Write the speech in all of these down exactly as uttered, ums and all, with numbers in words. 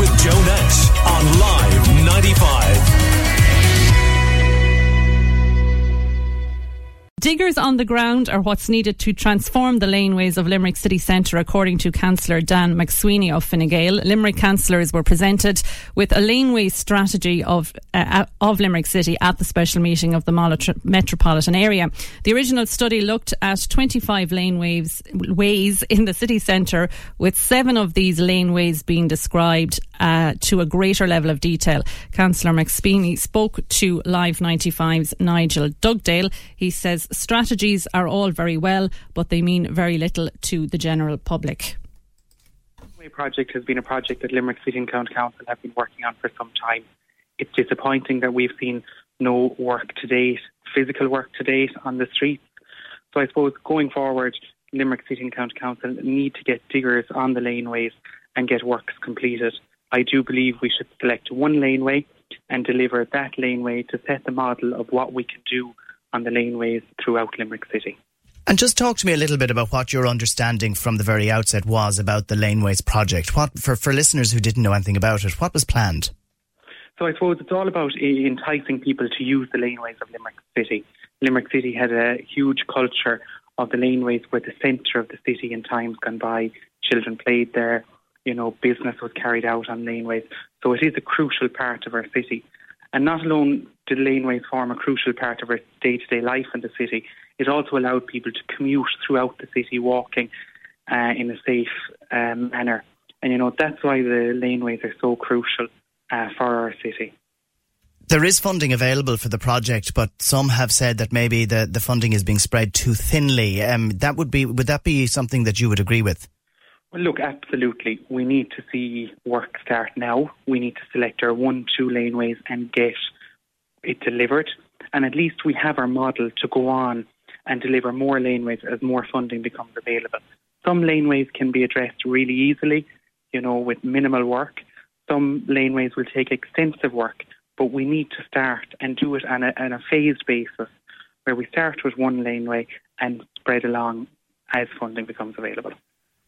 with Jo Nesch on Live ninety-five. Diggers on the ground are what's needed to transform the laneways of Limerick City Centre, according to Councillor Dan McSweeney of Fine Gael. Limerick councillors were presented with a laneway strategy of uh, of Limerick City at the special meeting of the metropolitan area. The original study looked at twenty-five laneways ways in the city centre, with seven of these laneways being described uh, to a greater level of detail. Councillor McSweeney spoke to Live ninety-five's Nigel Dugdale. He says strategies are all very well, but they mean very little to the general public. The project has been a project that Limerick City and County Council have been working on for some time. It's disappointing that we've seen no work to date, physical work to date on the streets. So I suppose going forward, Limerick City and County Council need to get diggers on the laneways and get works completed. I do believe we should select one laneway and deliver that laneway to set the model of what we can do on the laneways throughout Limerick City. And just talk to me a little bit about what your understanding from the very outset was about the Laneways project. What, for, for listeners who didn't know anything about it, what was planned? So I suppose it's all about enticing people to use the laneways of Limerick City. Limerick City had a huge culture of the laneways where the centre of the city in times gone by. Children played there, you know, business was carried out on laneways. So it is a crucial part of our city. And not alone did laneways form a crucial part of our day-to-day life in the city, it also allowed people to commute throughout the city walking uh, in a safe um, manner. And, you know, that's why the laneways are so crucial uh, for our city. There is funding available for the project, but some have said that maybe the, the funding is being spread too thinly. Um, that would be, would that be something that you would agree with? Well, look, absolutely. We need to see work start now. We need to select our one, two laneways and get it delivered. And at least we have our model to go on and deliver more laneways as more funding becomes available. Some laneways can be addressed really easily, you know, with minimal work. Some laneways will take extensive work, but we need to start and do it on a, on a phased basis where we start with one laneway and spread along as funding becomes available.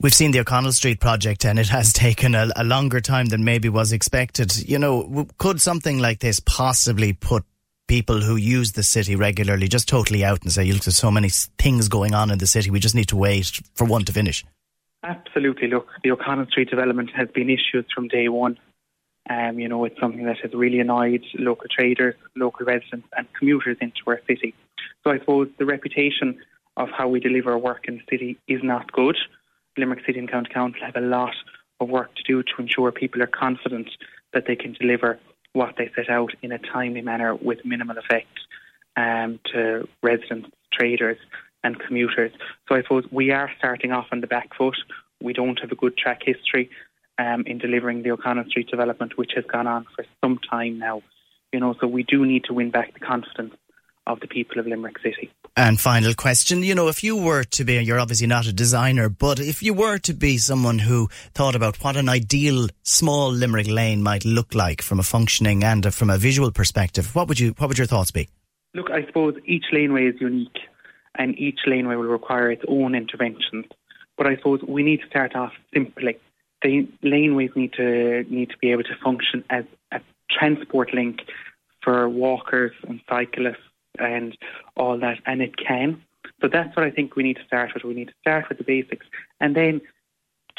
We've seen the O'Connell Street project and it has taken a, a longer time than maybe was expected. You know, could something like this possibly put people who use the city regularly just totally out and say, look, there's so many things going on in the city, we just need to wait for one to finish? Absolutely. Look, the O'Connell Street development has been issues from day one. Um, you know, it's something that has really annoyed local traders, local residents and commuters into our city. So I suppose the reputation of how we deliver work in the city is not good. Limerick City and County Council have a lot of work to do to ensure people are confident that they can deliver what they set out in a timely manner with minimal effect um, to residents, traders and commuters. So I suppose we are starting off on the back foot. We don't have a good track history um, in delivering the O'Connell Street development, which has gone on for some time now. You know, so we do need to win back the confidence of the people of Limerick City. And final question, you know, if you were to be, you're obviously not a designer, but if you were to be someone who thought about what an ideal small Limerick lane might look like from a functioning and a, from a visual perspective, what would you, what would your thoughts be? Look, I suppose each laneway is unique and each laneway will require its own interventions. But I suppose we need to start off simply. The laneways need to, need to be able to function as a transport link for walkers and cyclists and all that, and it can. So that's what I think we need to start with. We need to start with the basics and then,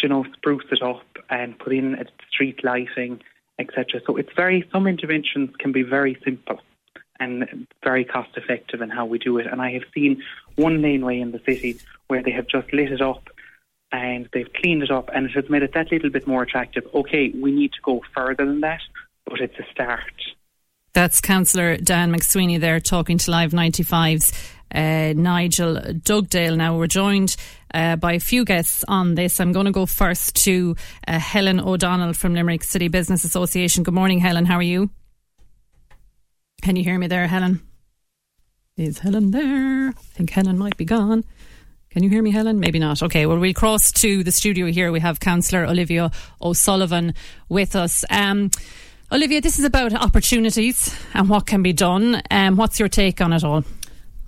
you know, spruce it up and put in a street lighting, et cetera. So it's very, some interventions can be very simple and very cost effective in how we do it. And I have seen one laneway in the city where they have just lit it up and they've cleaned it up and it has made it that little bit more attractive. Okay, we need to go further than that, but it's a start. That's Councillor Dan McSweeney there talking to Live ninety-five's uh, Nigel Dugdale. Now we're joined uh, by a few guests on this. I'm going to go first to uh, Helen O'Donnell from Limerick City Business Association. Good morning, Helen. How are you? Can you hear me there, Helen? Is Helen there? I think Helen might be gone. Can you hear me, Helen? Maybe not. Okay, well, we'll cross to the studio here. We have Councillor Olivia O'Sullivan with us. Um Olivia, this is about opportunities and what can be done. Um, what's your take on it all?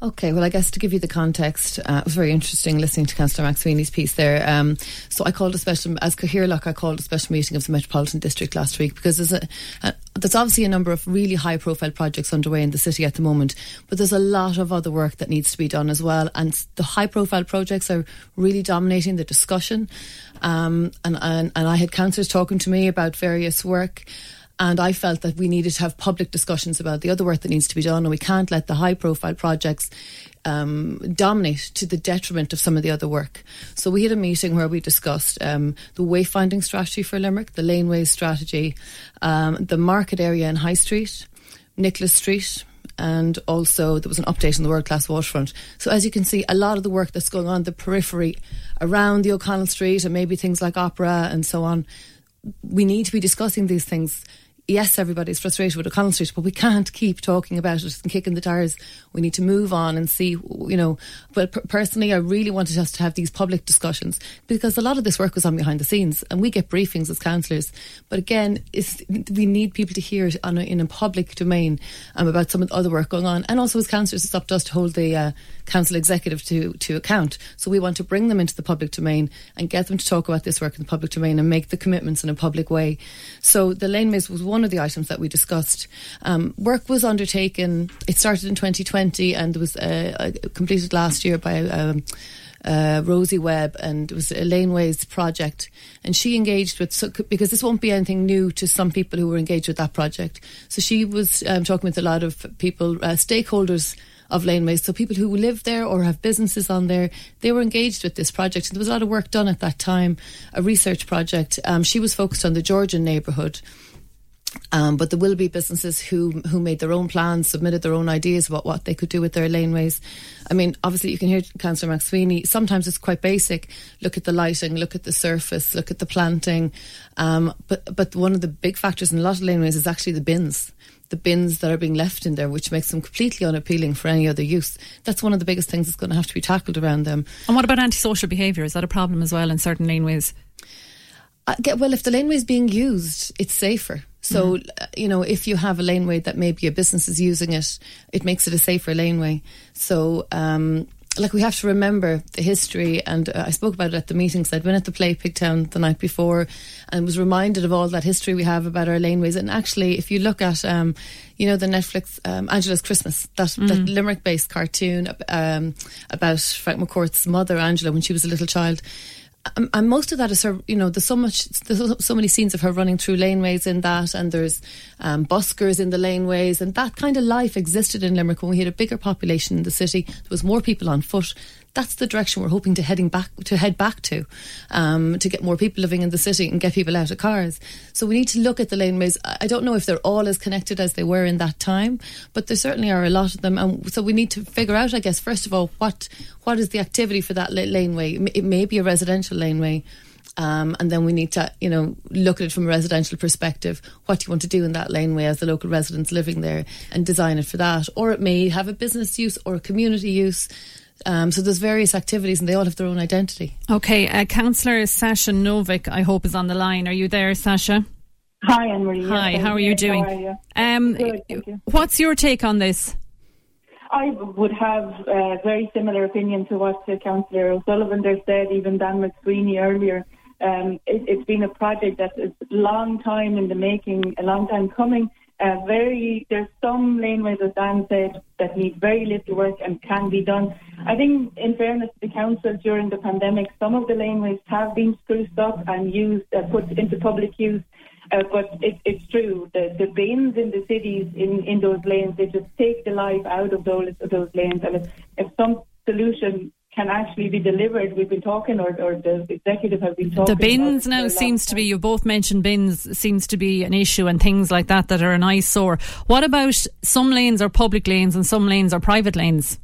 Okay, well, I guess to give you the context, uh, it was very interesting listening to Councillor McSweeney's piece there. Um, so I called a special, as Cahirlock, I called a special meeting of the Metropolitan District last week because there's, a, a, there's obviously a number of really high-profile projects underway in the city at the moment, but there's a lot of other work that needs to be done as well, and the high-profile projects are really dominating the discussion. Um, and, and, and I had councillors talking to me about various work, and I felt that we needed to have public discussions about the other work that needs to be done, and we can't let the high-profile projects um, dominate to the detriment of some of the other work. So we had a meeting where we discussed um, the wayfinding strategy for Limerick, the laneways strategy, um, the market area in High Street, Nicholas Street, and also there was an update on the world-class waterfront. So as you can see, a lot of the work that's going on the periphery around the O'Connell Street and maybe things like Opera and so on, we need to be discussing these things. Yes, everybody's frustrated with O'Connell Street, but we can't keep talking about it and kicking the tires. We need to move on and see, you know. But per- personally, I really wanted us to have these public discussions because a lot of this work was on behind the scenes and we get briefings as councillors. But again, it's, we need people to hear it on a, in a public domain um, about some of the other work going on. And also as councillors, it's up to us to hold the uh, council executive to, to account. So we want to bring them into the public domain and get them to talk about this work in the public domain and make the commitments in a public way. So the laneways was one one of the items that we discussed. Um, work was undertaken. It started in twenty twenty and was uh, completed last year by um, uh, Rosie Webb, and it was a laneways project. And she engaged with, so, because this won't be anything new to some people who were engaged with that project. So she was um, talking with a lot of people, uh, stakeholders of laneways, so people who live there or have businesses on there, they were engaged with this project. And there was a lot of work done at that time, a research project. Um, she was focused on the Georgian neighbourhood. Um, but there will be businesses who who made their own plans, submitted their own ideas about what they could do with their laneways. I mean, obviously you can hear Councillor McSweeney, sometimes it's quite basic. Look at the lighting, look at the surface, look at the planting. Um, but, but one of the big factors in a lot of laneways is actually the bins. The bins that are being left in there, which makes them completely unappealing for any other use. That's one of the biggest things that's going to have to be tackled around them. And what about antisocial behaviour? Is that a problem as well in certain laneways? I get, well, if the laneway is being used, it's safer. So, you know, if you have a laneway that maybe a business is using it, it makes it a safer laneway. So, um, like, we have to remember the history, and uh, I spoke about it at the meetings. I'd been at the play Pigtown the night before and was reminded of all that history we have about our laneways. And actually, if you look at, um, you know, the Netflix um, Angela's Christmas, that, mm. that Limerick-based cartoon um, about Frank McCourt's mother, Angela, when she was a little child, and most of that is her, you know, there's so much, there's so many scenes of her running through laneways in that, and there's um, buskers in the laneways, and that kind of life existed in Limerick when we had a bigger population in the city. There was more people on foot. That's the direction we're hoping to heading back to head back to, um, to get more people living in the city and get people out of cars. So we need to look at the laneways. I don't know if they're all as connected as they were in that time, but there certainly are a lot of them. And so we need to figure out, I guess, first of all, what what is the activity for that laneway? It may be a residential laneway. Um, and then we need to, you know, look at it from a residential perspective. What do you want to do in that laneway as the local residents living there, and design it for that? Or it may have a business use or a community use. Um, so there's various activities and they all have their own identity. Okay, uh, Councillor Sasha Novick, I hope, is on the line. Are you there, Sasha? Hi, Anne-Marie. Hi, how are you doing? How are you? Um, Good, thank you. What's your take on this? I would have a very similar opinion to what Councillor O'Sullivan there said, even Dan McSweeney earlier. Um, it, it's been a project that is a long time in the making, a long time coming. Uh, very, there's some laneways, as Dan said, that need very little work and can be done. I think, in fairness to the council, during the pandemic, some of the laneways have been spruced up and used, uh, put into public use. Uh, but it, it's true, the, the bins in the cities, in, in those lanes, they just take the life out of those of those lanes. And if, if some solution can actually be delivered, we've been talking, or, or the executive have been talking. The bins now seems to be, you both mentioned bins, seems to be an issue, and things like that that are an eyesore. What about some lanes are public lanes and some lanes are private lanes?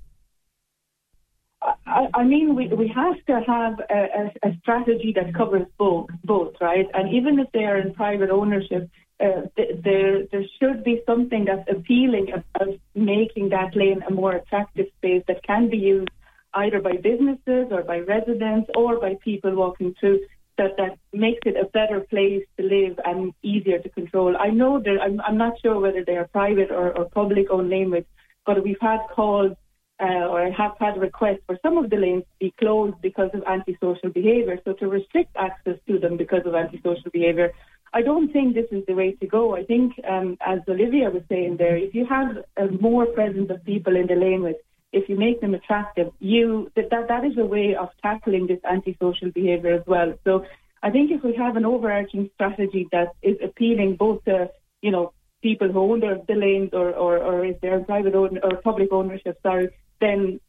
I, I mean, we, we have to have a, a, a strategy that covers both, both, right? And even if they are in private ownership, uh, th- there there should be something that's appealing about making that lane a more attractive space that can be used either by businesses or by residents or by people walking through, that that makes it a better place to live and easier to control. I know that I'm, I'm not sure whether they are private or, or public-owned laneways, but we've had calls uh, or have had requests for some of the lanes to be closed because of antisocial behaviour. So to restrict access to them because of antisocial behaviour, I don't think this is the way to go. I think, um, as Olivia was saying there, if you have a more presence of people in the laneway, if you make them attractive, you that, that that is a way of tackling this antisocial behaviour as well. So I think if we have an overarching strategy that is appealing both to, you know, people who own their, the lanes or, or, or if they're in private own, or public ownership, sorry, then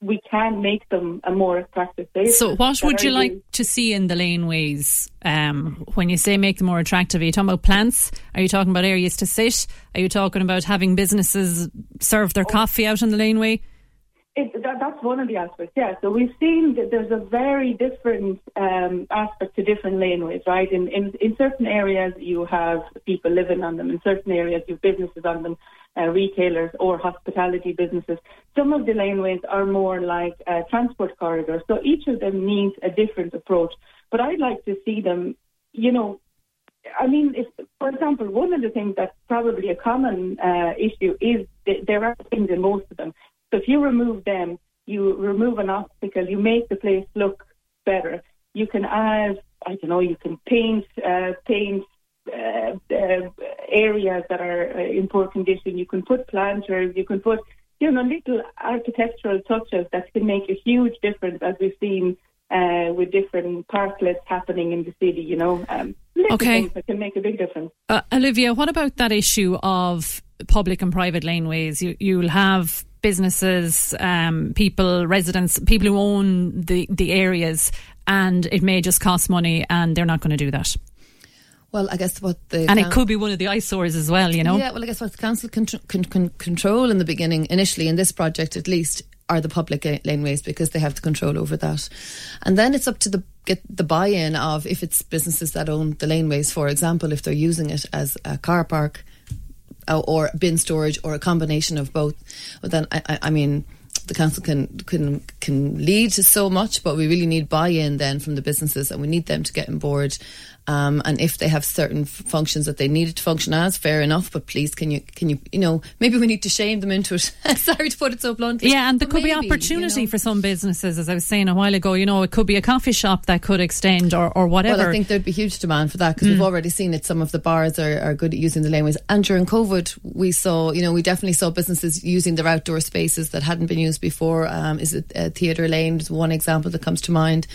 we can make them a more attractive place. So what would you like to see in the laneways? Um, when you say make them more attractive, are you talking about plants? Are you talking about areas to sit? Are you talking about having businesses serve their oh. coffee out in the laneway? It, that, that's one of the aspects, yeah. So we've seen that there's a very different um, aspect to different laneways, right? In, in in certain areas, you have people living on them. In certain areas, you have businesses on them, uh, retailers or hospitality businesses. Some of the laneways are more like uh, transport corridors. So each of them needs a different approach. But I'd like to see them, you know, I mean, if, for example, one of the things that's probably a common uh, issue is th- there are things in most of them. So if you remove them, you remove an obstacle, you make the place look better. You can add, I don't know, you can paint uh, paint uh, uh, areas that are in poor condition. You can put planters, you can put, you know, little architectural touches that can make a huge difference, as we've seen uh, with different parklets happening in the city, you know. Um, little okay. things that can make a big difference. Uh, Olivia, what about that issue of public and private laneways? You, you'll have businesses, um, people, residents, people who own the, the areas, and it may just cost money, and they're not going to do that. Well, I guess what the... And council, it could be one of the eyesores as well, you know? Yeah, well, I guess what the council can, can, can control in the beginning, initially, in this project at least, are the public laneways, because they have the control over that. And then it's up to the get the buy-in of, if it's businesses that own the laneways, for example, if they're using it as a car park, or bin storage, or a combination of both. But then, I, I mean, the council can can can lead to so much, but we really need buy-in then from the businesses, and we need them to get on board. Um, and if they have certain functions that they need it to function as, fair enough. But please, can you can you you know maybe we need to shame them into it. Sorry to put it so bluntly. Yeah, and there but could maybe, be opportunity you know? for some businesses, as I was saying a while ago. You know, it could be a coffee shop that could extend or, or whatever. Well, I think there'd be huge demand for that, because mm. we've already seen it. Some of the bars are, are good at using the laneways, and during COVID, we saw you know we definitely saw businesses using their outdoor spaces that hadn't been used before. Um, is it uh, Theatre Lane? Is one example that comes to mind,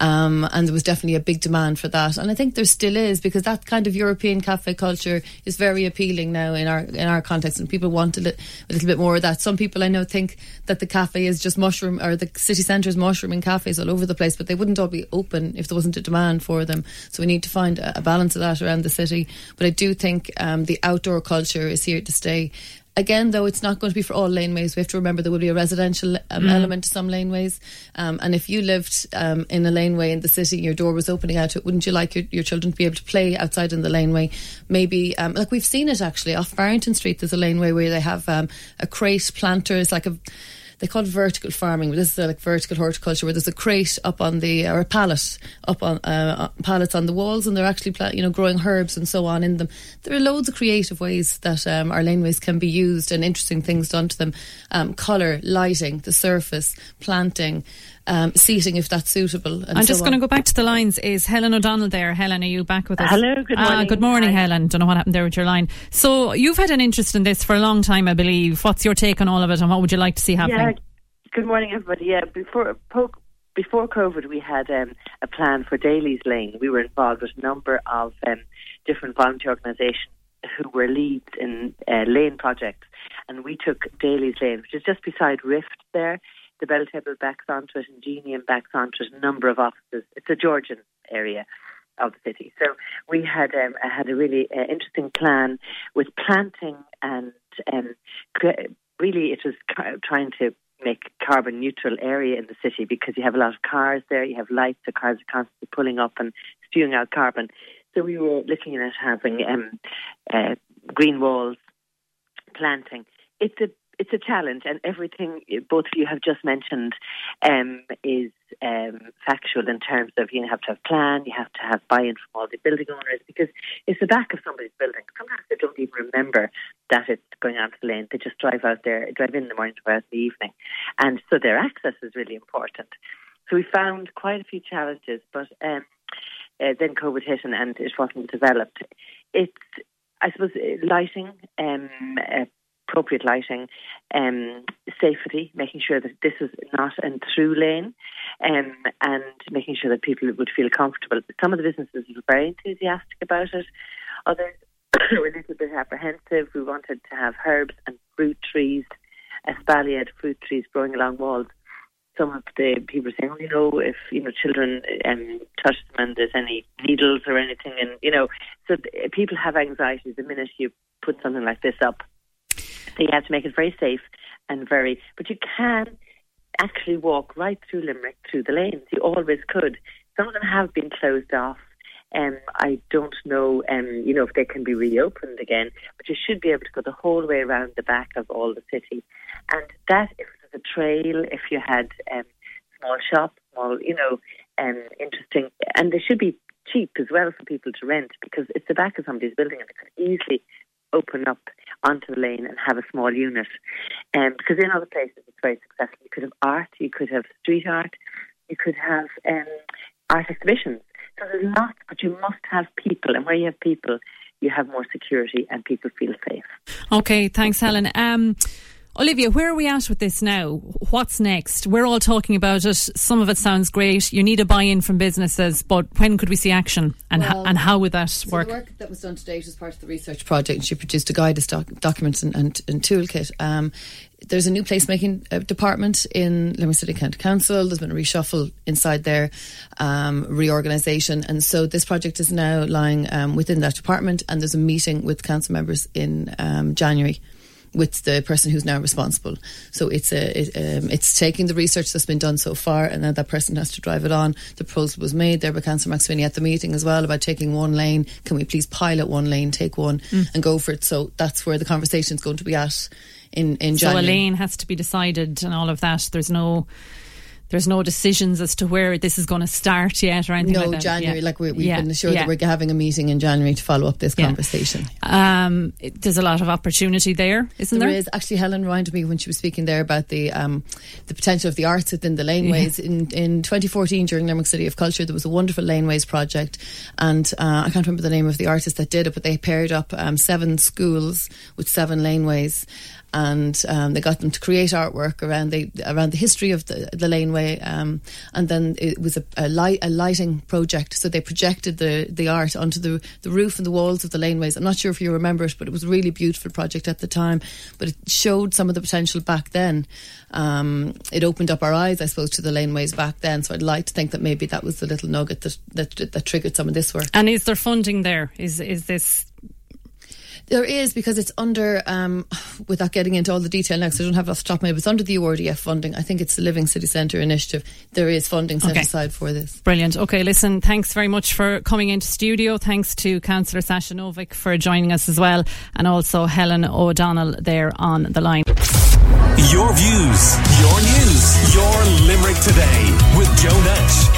um, and there was definitely a big demand for that, and I think there still is, because that kind of European cafe culture is very appealing now in our in our context, and people want a little, a little bit more of that. Some people I know think that the cafe is just mushroom, or the city centre is mushrooming cafes all over the place, but they wouldn't all be open if there wasn't a demand for them. So we need to find a, a balance of that around the city. But I do think um, the outdoor culture is here to stay. Again, though, it's not going to be for all laneways. We have to remember there will be a residential um, mm. element to some laneways. Um, and if you lived um, in a laneway in the city, your door was opening out to it, wouldn't you like your, your children to be able to play outside in the laneway? Maybe, um, like we've seen it actually, off Barrington Street, there's a laneway where they have um, a crate planter. It's like a... They call it vertical farming, but this is like vertical horticulture, where there's a crate up on the or a pallet up on uh, pallets on the walls, and they're actually pla- you know growing herbs and so on in them. There are loads of creative ways that um, our laneways can be used, and interesting things done to them: um, colour, lighting, the surface, planting, um, seating if that's suitable. And I'm so just going to go back to the lines. Is Helen O'Donnell there? Helen, are you back with us? Hello, good morning. Uh, good morning, Hi. Helen. Don't know what happened there with your line. So you've had an interest in this for a long time, I believe. What's your take on all of it, and what would you like to see happen? Yeah. Good morning, everybody. Yeah, before before COVID, we had um, a plan for Daly's Lane. We were involved with a number of um, different volunteer organisations who were leads in uh, lane projects, and we took Daly's Lane, which is just beside Rift there. The Bell Table backs onto it, and Genium backs onto it, a number of offices. It's a Georgian area of the city. So we had um, had a really uh, interesting plan with planting, and um, really it was ca- trying to make a carbon neutral area in the city, because you have a lot of cars there, you have lights, the cars are constantly pulling up and spewing out carbon. So we were looking at having um, uh, green walls, planting. It's a it's a challenge, and everything both of you have just mentioned um, is um, factual in terms of you have to have plan, you have to have buy-in from all the building owners, because it's the back of somebody's building. Sometimes they don't even remember that it's going out to the lane. They just drive out there, drive in the morning, drive out in the evening. And so their access is really important. So we found quite a few challenges, but um, uh, then COVID hit and, and it wasn't developed. It's, I suppose, lighting, um, uh, appropriate lighting, um, safety, making sure that this is not a through lane, um, and making sure that people would feel comfortable. Some of the businesses were very enthusiastic about it. Others were a little bit apprehensive. We wanted to have herbs and fruit trees, espaliered fruit trees growing along walls. Some of the people were saying, oh, you know, if, you know, children um, touch them and there's any needles or anything. And, you know, so th- people have anxiety the minute you put something like this up. So you have to make it very safe and very... But you can actually walk right through Limerick, through the lanes. You always could. Some of them have been closed off. Um, I don't know, um, you know, if they can be reopened again. But you should be able to go the whole way around the back of all the city. And that is... a trail, if you had um, small shops, small, you know, um, interesting, and they should be cheap as well for people to rent, because it's the back of somebody's building and they could easily open up onto the lane and have a small unit. Um, because in other places it's very successful. You could have art, you could have street art, you could have um, art exhibitions. So there's lots, but you must have people, and where you have people, you have more security and people feel safe. Okay, thanks, Helen. Um, Olivia, where are we at with this now? What's next? We're all talking about it. Some of it sounds great. You need a buy-in from businesses, but when could we see action, and well, ha- and how would that so work? The work that was done to date was part of the research project, and she produced a guide, a doc- documents and, and, and toolkit. Um, there's a new placemaking uh, department in Limerick City County Council. There's been a reshuffle inside there, um, reorganisation, and so this project is now lying um, within that department, and there's a meeting with council members in um, January. With the person who's now responsible, so it's a it, um, it's taking the research that's been done so far, and then that person has to drive it on. The proposal was made there by Councillor McSweeney at the meeting as well about taking one lane. Can we please pilot one lane, take one, mm. and go for it? So that's where the conversation is going to be at in in January. So a lane has to be decided, and all of that. There's no. There's no decisions as to where this is going to start yet or anything no, like that. No, January. Yeah. Like we, we've yeah. been assured yeah. that we're having a meeting in January to follow up this yeah. conversation. Um, it, there's a lot of opportunity there, isn't there? There is. Actually, Helen reminded me when she was speaking there about the um, the potential of the arts within the laneways. Yeah. In, in twenty fourteen, during Limerick City of Culture, there was a wonderful laneways project, and uh, I can't remember the name of the artist that did it, but they paired up um, seven schools with seven laneways. And um, they got them to create artwork around the around the history of the, the laneway, um, and then it was a, a, light, a lighting project. So they projected the, the art onto the, the roof and the walls of the laneways. I'm not sure if you remember it, but it was a really beautiful project at the time. But it showed some of the potential back then. Um, it opened up our eyes, I suppose, to the laneways back then. So I'd like to think that maybe that was the little nugget that that, that triggered some of this work. And is there funding there? Is is this? There is, because it's under, um, without getting into all the detail now, because I don't have it off the top of my head, but it's under the U R D F funding. I think it's the Living City Centre initiative. There is funding set okay. aside for this. Brilliant. Okay, listen, thanks very much for coming into studio. Thanks to Councillor Sasha Novick for joining us as well, and also Helen O'Donnell there on the line. Your views, your news, your Limerick Today with Jo Nesch.